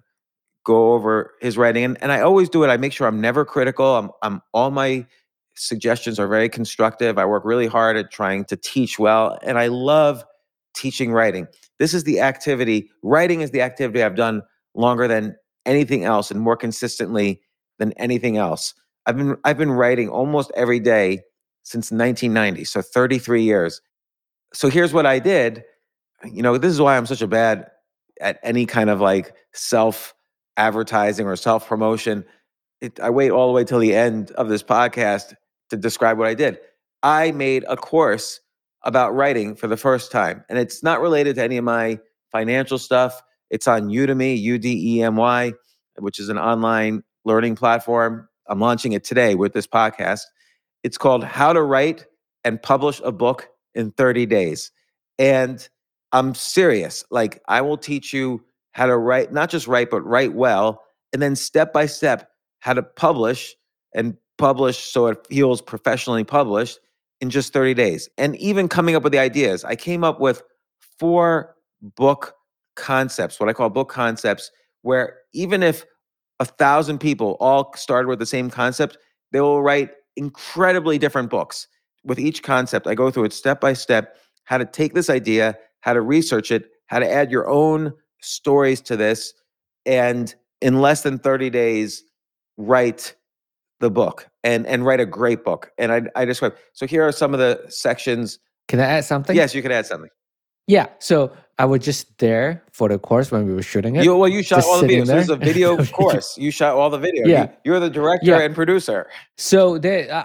go over his writing. And I always do it. I make sure I'm never critical. All my suggestions are very constructive. I work really hard at trying to teach well, and I love teaching writing. This is the activity. Writing is the activity I've done longer than anything else and more consistently than anything else. I've been writing almost every day since 1990, so 33 years. So here's what I did. You know, this is why I'm such a bad at any kind of like self-advertising or self-promotion. I wait all the way till the end of this podcast to describe what I did. I made a course about writing for the first time, and it's not related to any of my financial stuff. It's on Udemy, U-D-E-M-Y, which is an online learning platform. I'm launching it today with this podcast. It's called How to Write and Publish a Book in 30 Days. And I'm serious. Like, I will teach you how to write, not just write, but write well, and then step by step how to publish so it feels professionally published in just 30 days. And even coming up with the ideas, I came up with 4 book concepts, what I call book concepts, where even if 1,000 people all started with the same concept, they will write incredibly different books. With each concept, I go through it step by step, how to take this idea, how to research it, how to add your own stories to this, and in less than 30 days, write the book and write a great book. And I describe. So here are some of the sections. Can I add something? Yes, you can add something. Yeah, so I was just there for the course when we were shooting it. You shot all the videos. This is a video course. You shot all the videos. Yeah. You're the director and producer. So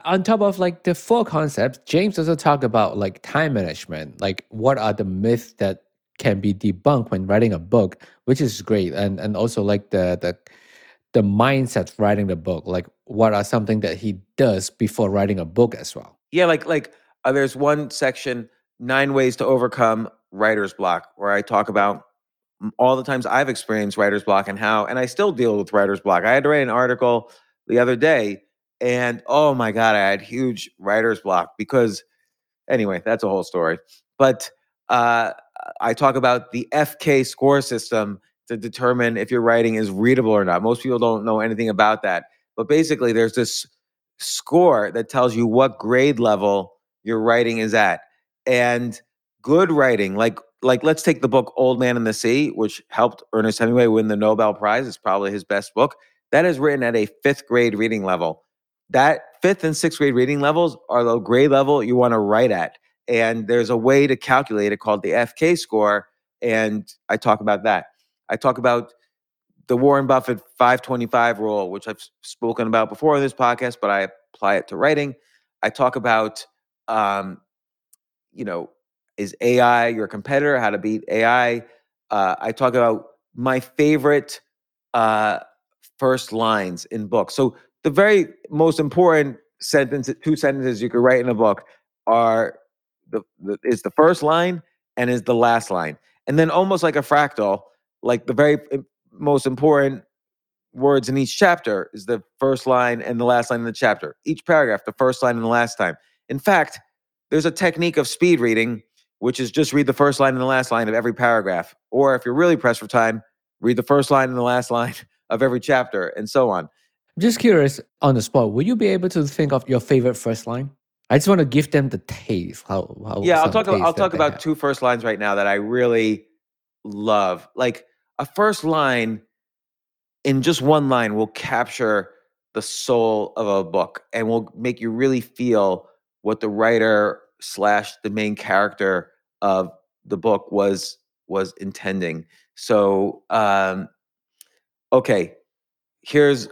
on top of like the 4 concepts, James also talked about like time management. Like, what are the myths that can be debunked when writing a book, which is great. And also like the mindset for writing the book. Like, what are something that he does before writing a book as well? Yeah, like there's one section, 9 ways to overcome writer's block, where I talk about all the times I've experienced writer's block and I still deal with writer's block. I had to write an article the other day and oh my God, I had huge writer's block because anyway, that's a whole story. But I talk about the FK score system to determine if your writing is readable or not. Most people don't know anything about that. But basically there's this score that tells you what grade level your writing is at. And good writing, like let's take the book Old Man and the Sea, which helped Ernest Hemingway win the Nobel Prize. It's probably his best book. That is written at a 5th grade reading level. That 5th and 6th grade reading levels are the grade level you want to write at. And there's a way to calculate it called the FK score. And I talk about that. I talk about the Warren Buffett 525 rule, which I've spoken about before in this podcast, but I apply it to writing. I talk about, is AI your competitor? How to beat AI? I talk about my favorite first lines in books. So the very most important sentence, 2 sentences you could write in a book are is the first line and is the last line. And then almost like a fractal, like the very most important words in each chapter is the first line and the last line in the chapter. Each paragraph, the first line and the last time. In fact, there's a technique of speed reading, which is just read the first line and the last line of every paragraph. Or if you're really pressed for time, read the first line and the last line of every chapter and so on. I'm just curious, on the spot, will you be able to think of your favorite first line? I just want to give them the taste. I'll talk about 2 first lines right now that I really love. Like, a first line in just one line will capture the soul of a book and will make you really feel what the writer / the main character of the book was intending. So, okay, here's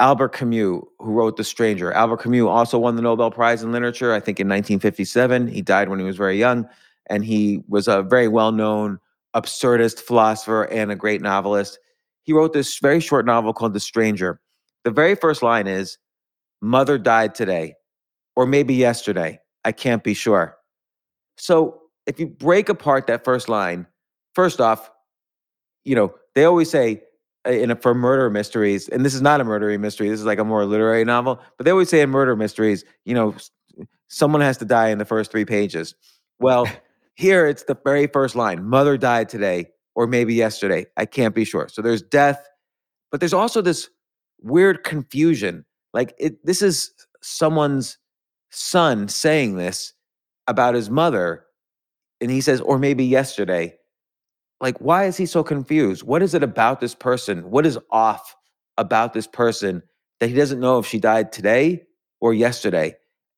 Albert Camus, who wrote The Stranger. Albert Camus also won the Nobel Prize in Literature, I think in 1957. He died when he was very young, and he was a very well-known absurdist philosopher and a great novelist. He wrote this very short novel called The Stranger. The very first line is, "Mother died today, or maybe yesterday. I can't be sure." So if you break apart that first line, first off, they always say for murder mysteries, and this is not a murder mystery, this is like a more literary novel, but they always say in murder mysteries, someone has to die in the first 3 pages. Well, here it's the very first line, "Mother died today, or maybe yesterday. I can't be sure." So there's death, but there's also this weird confusion. Like, this is someone's son saying this about his mother, and he says, or maybe yesterday. Like, why is he so confused? What is it about this person? What is off about this person that he doesn't know if she died today or yesterday?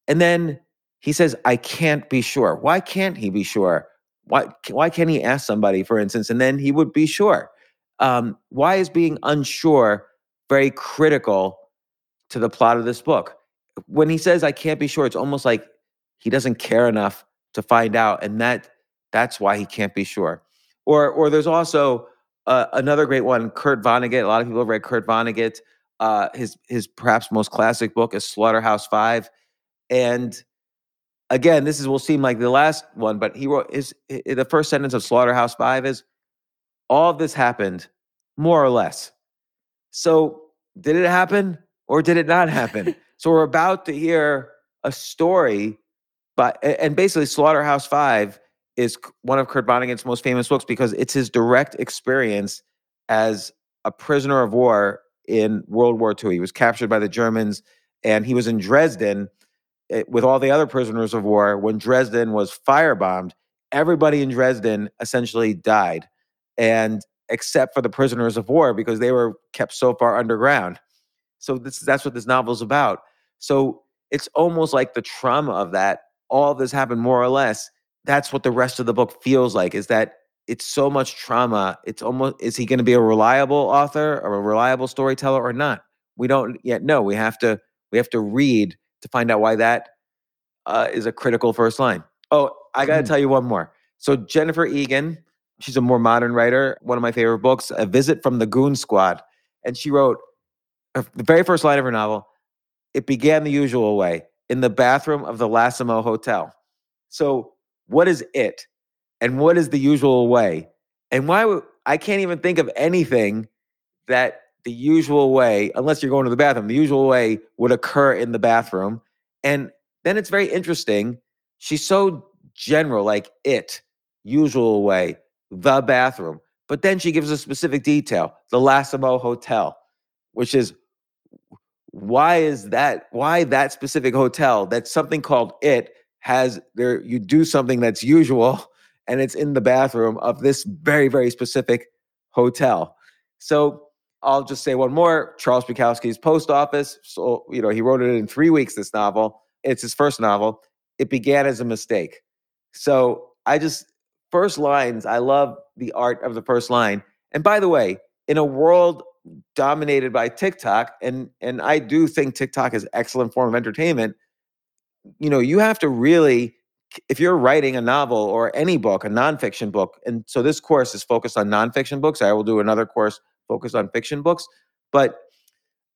And then he says, I can't be sure. Why can't he be sure? Why can't he ask somebody, for instance, and then he would be sure? Why is being unsure very critical to the plot of this book? When he says, I can't be sure, it's almost like he doesn't care enough to find out, and that's why he can't be sure. Or there's also another great one, Kurt Vonnegut. A lot of people have read Kurt Vonnegut. His perhaps most classic book is Slaughterhouse-Five. And again, this will seem like the last one, but he wrote the first sentence of Slaughterhouse-Five is, all of this happened, more or less. So did it happen or did it not happen? So we're about to hear a story, and basically Slaughterhouse-Five is one of Kurt Vonnegut's most famous books because it's his direct experience as a prisoner of war in World War II. He was captured by the Germans, and he was in Dresden with all the other prisoners of war when Dresden was firebombed. Everybody in Dresden essentially died, and except for the prisoners of war, because they were kept so far underground. So that's what this novel's about. So it's almost like the trauma of that, all this happened more or less. That's what the rest of the book feels like, is that it's so much trauma. It's almost, is he going to be a reliable author or a reliable storyteller or not? We don't yet know. We have to read to find out why that is a critical first line. Oh, I got to tell you one more. So Jennifer Egan, she's a more modern writer. One of my favorite books, A Visit from the Goon Squad. And she wrote the very first line of her novel. It began the usual way, in the bathroom of the Lassimo Hotel. So what is it? And what is the usual way? And why I can't even think of anything that the usual way, unless you're going to the bathroom, the usual way would occur in the bathroom. And then it's very interesting. She's so general, like it, usual way, the bathroom. But then she gives a specific detail, the Lassimo Hotel, which is, why that specific hotel, that's something called it, has there, you do something that's usual and it's in the bathroom of this very, very specific hotel. So I'll just say one more, Charles Bukowski's Post Office. So, he wrote it in 3 weeks, this novel. It's his first novel. It began as a mistake. So first lines, I love the art of the first line. And by the way, in a world dominated by TikTok, and I do think TikTok is an excellent form of entertainment, you have to really, if you're writing a novel or any book, a nonfiction book, and so this course is focused on nonfiction books. I will do another course focused on fiction books. But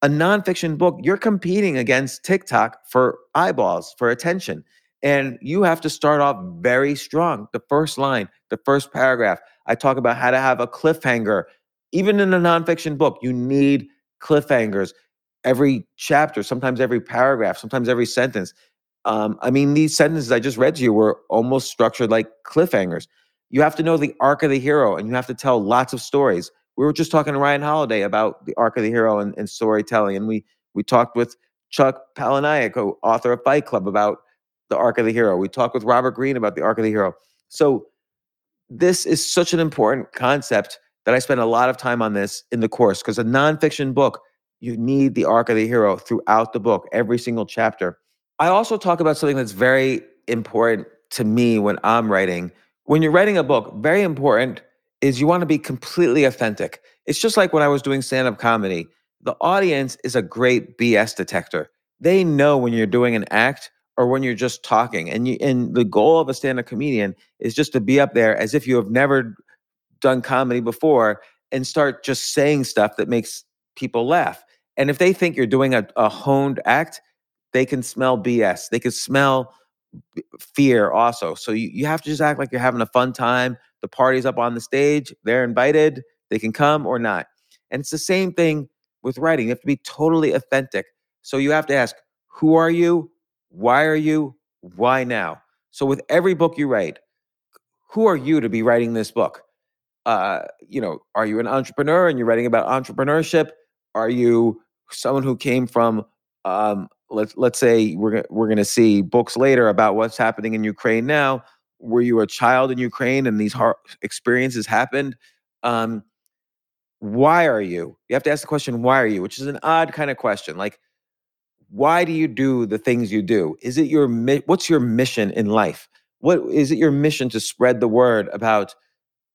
a nonfiction book, you're competing against TikTok for eyeballs, for attention. And you have to start off very strong. The first line, the first paragraph. I talk about how to have a cliffhanger. Even in a nonfiction book, you need cliffhangers. Every chapter, sometimes every paragraph, sometimes every sentence. These sentences I just read to you were almost structured like cliffhangers. You have to know the arc of the hero, and you have to tell lots of stories. We were just talking to Ryan Holiday about the arc of the hero and storytelling, and we talked with Chuck Palahniuk, author of Fight Club, about the arc of the hero. We talked with Robert Greene about the arc of the hero. So this is such an important concept that I spend a lot of time on this in the course, because a nonfiction book, you need the arc of the hero throughout the book, every single chapter. I also talk about something that's very important to me when I'm writing. When you're writing a book, very important is you want to be completely authentic. It's just like when I was doing stand-up comedy. The audience is a great BS detector. They know when you're doing an act or when you're just talking. And the goal of a stand-up comedian is just to be up there as if you have never done comedy before and start just saying stuff that makes people laugh. And if they think you're doing a honed act, they can smell BS. They can smell fear also. So you have to just act like you're having a fun time. The party's up on the stage. They're invited. They can come or not. And it's the same thing with writing. You have to be totally authentic. So you have to ask, who are you? Why are you? Why now? So with every book you write, who are you to be writing this book? Are you an entrepreneur and you're writing about entrepreneurship? Are you someone who came from let's say we're going to see books later about what's happening in Ukraine now. Were you a child in Ukraine and these hard experiences happened? Why are you? You have to ask the question, why are you? Which is an odd kind of question. Like, why do you do the things you do? Is it your what's your mission in life? What is it your mission to spread the word about,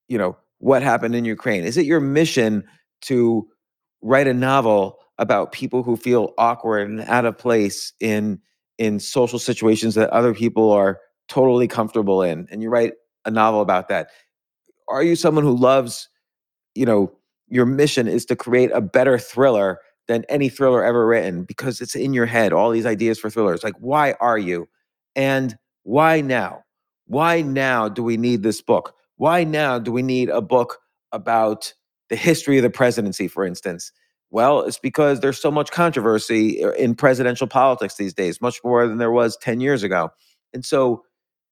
you know, what happened in Ukraine? Is it your mission to write a novel about people who feel awkward and out of place in social situations that other people are totally comfortable in, and you write a novel about that? Are you someone who loves, you know, your mission is to create a better thriller than any thriller ever written because it's in your head, all these ideas for thrillers? Like, why are you? And why now? Why now do we need this book? Why now do we need a book about the history of the presidency, for instance? Well, it's because there's so much controversy in presidential politics these days, much more than there was 10 years ago. And so,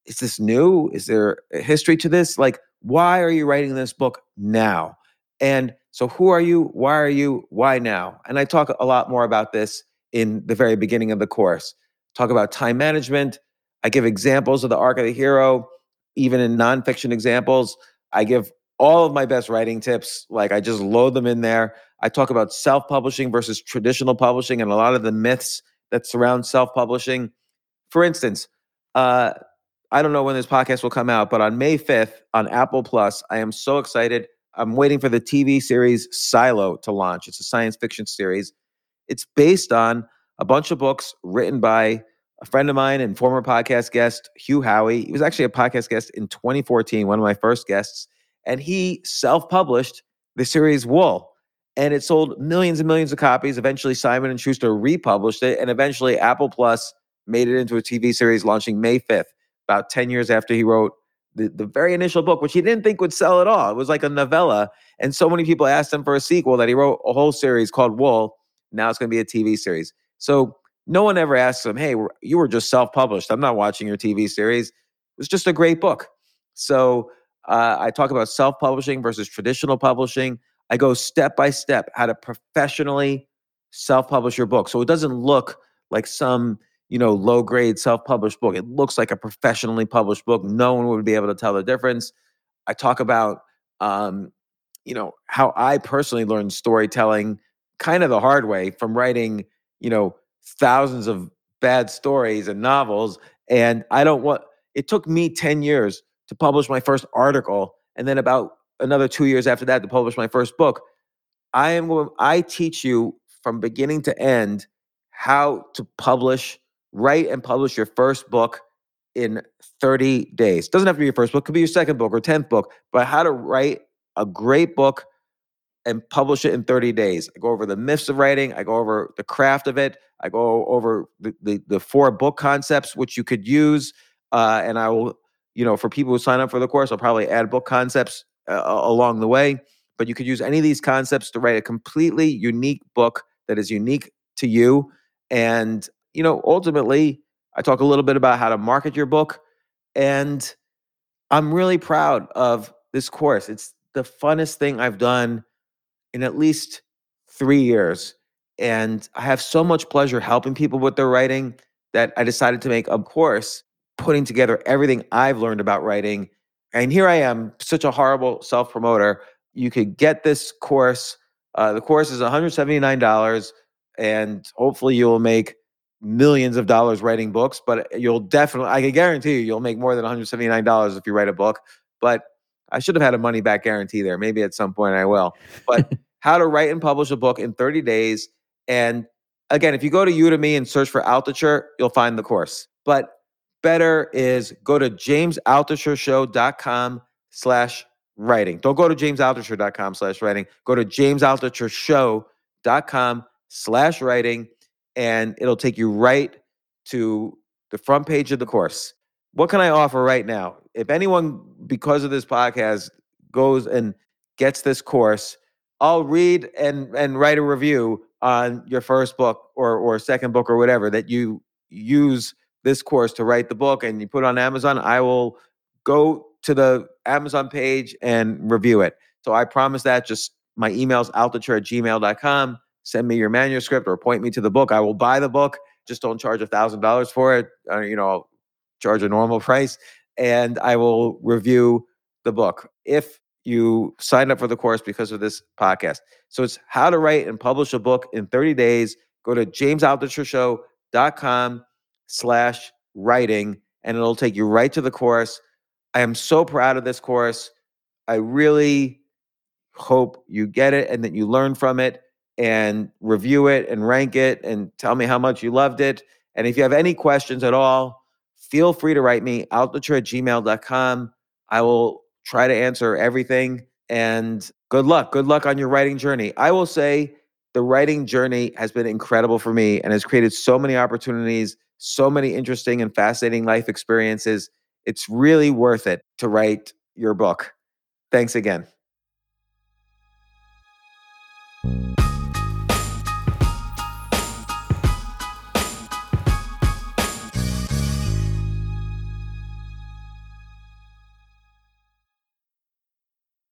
is this new? Is there a history to this? Like, why are you writing this book now? And so who are you? Why are you? Why now? And I talk a lot more about this in the very beginning of the course. Talk about time management. I give examples of the arc of the hero, even in nonfiction examples. I give all of my best writing tips. Like, I just load them in there. I talk about self-publishing versus traditional publishing and a lot of the myths that surround self-publishing. For instance, I don't know when this podcast will come out, but on May 5th on Apple Plus, I am so excited. I'm waiting for the TV series Silo to launch. It's a science fiction series. It's based on a bunch of books written by a friend of mine and former podcast guest, Hugh Howey. He was actually a podcast guest in 2014, one of my first guests. And he self-published the series Wool. And it sold millions and millions of copies. Eventually, Simon & Schuster republished it. And eventually, Apple Plus made it into a TV series launching May 5th, about 10 years after he wrote the very initial book, which he didn't think would sell at all. It was like a novella. And so many people asked him for a sequel that he wrote a whole series called Wool. Now it's going to be a TV series. So no one ever asks him, hey, you were just self-published. I'm not watching your TV series. It was just a great book. So I talk about self-publishing versus traditional publishing. I go step by step how to professionally self-publish your book. So it doesn't look like some, you know, low-grade self-published book. It looks like a professionally published book. No one would be able to tell the difference. I talk about, you know, how I personally learned storytelling kind of the hard way from writing, you know, thousands of bad stories and novels. And it took me 10 years to publish my first article, and then about another 2 years after that to publish my first book. I teach you from beginning to end how to write and publish your first book in 30 days. Doesn't have to be your first book, could be your second book or 10th book, but how to write a great book and publish it in 30 days. I go over the myths of writing. I go over the craft of it. I go over the four book concepts, which you could use. And I will, you know, for people who sign up for the course, I'll probably add book concepts along the way, but you could use any of these concepts to write a completely unique book that is unique to you. And, you know, ultimately, I talk a little bit about how to market your book, and I'm really proud of this course. It's the funnest thing I've done in at least 3 years, and I have so much pleasure helping people with their writing that I decided to make a course putting together everything I've learned about writing, and here I am, such a horrible self-promoter. You could get this course. The course is $179, and hopefully you'll make millions of dollars writing books, but I can guarantee you'll make more than $179 if you write a book. But I should have had a money back guarantee there. Maybe at some point I will. But how to write and publish a book in 30 days. And again, if you go to Udemy and search for Altucher, you'll find the course. But better is go to jamesaltuchershow.com/writing. Don't go to jamesaltucher.com/writing. Go to jamesaltuchershow.com/writing. And it'll take you right to the front page of the course. What can I offer right now? If anyone, because of this podcast, goes and gets this course, I'll read and write a review on your first book or second book or whatever that you use this course to write the book and you put it on Amazon. I will go to the Amazon page and review it. So I promise that. Just my email's altucher@gmail.com. Send me your manuscript or point me to the book. I will buy the book just don't charge $1,000 for it. I'll charge a normal price, and I will review the book if you sign up for the course because of this podcast. So it's how to write and publish a book in 30 days. Go to jamesaltuchershow.com/writing, and it'll take you right to the course. I am so proud of this course. I really hope you get it and that you learn from it and review it and rank it and tell me how much you loved it. And if you have any questions at all, feel free to write me, altucher@gmail.com. I will try to answer everything. And good luck. Good luck on your writing journey. I will say the writing journey has been incredible for me and has created so many opportunities, so many interesting and fascinating life experiences. It's really worth it to write your book. Thanks again.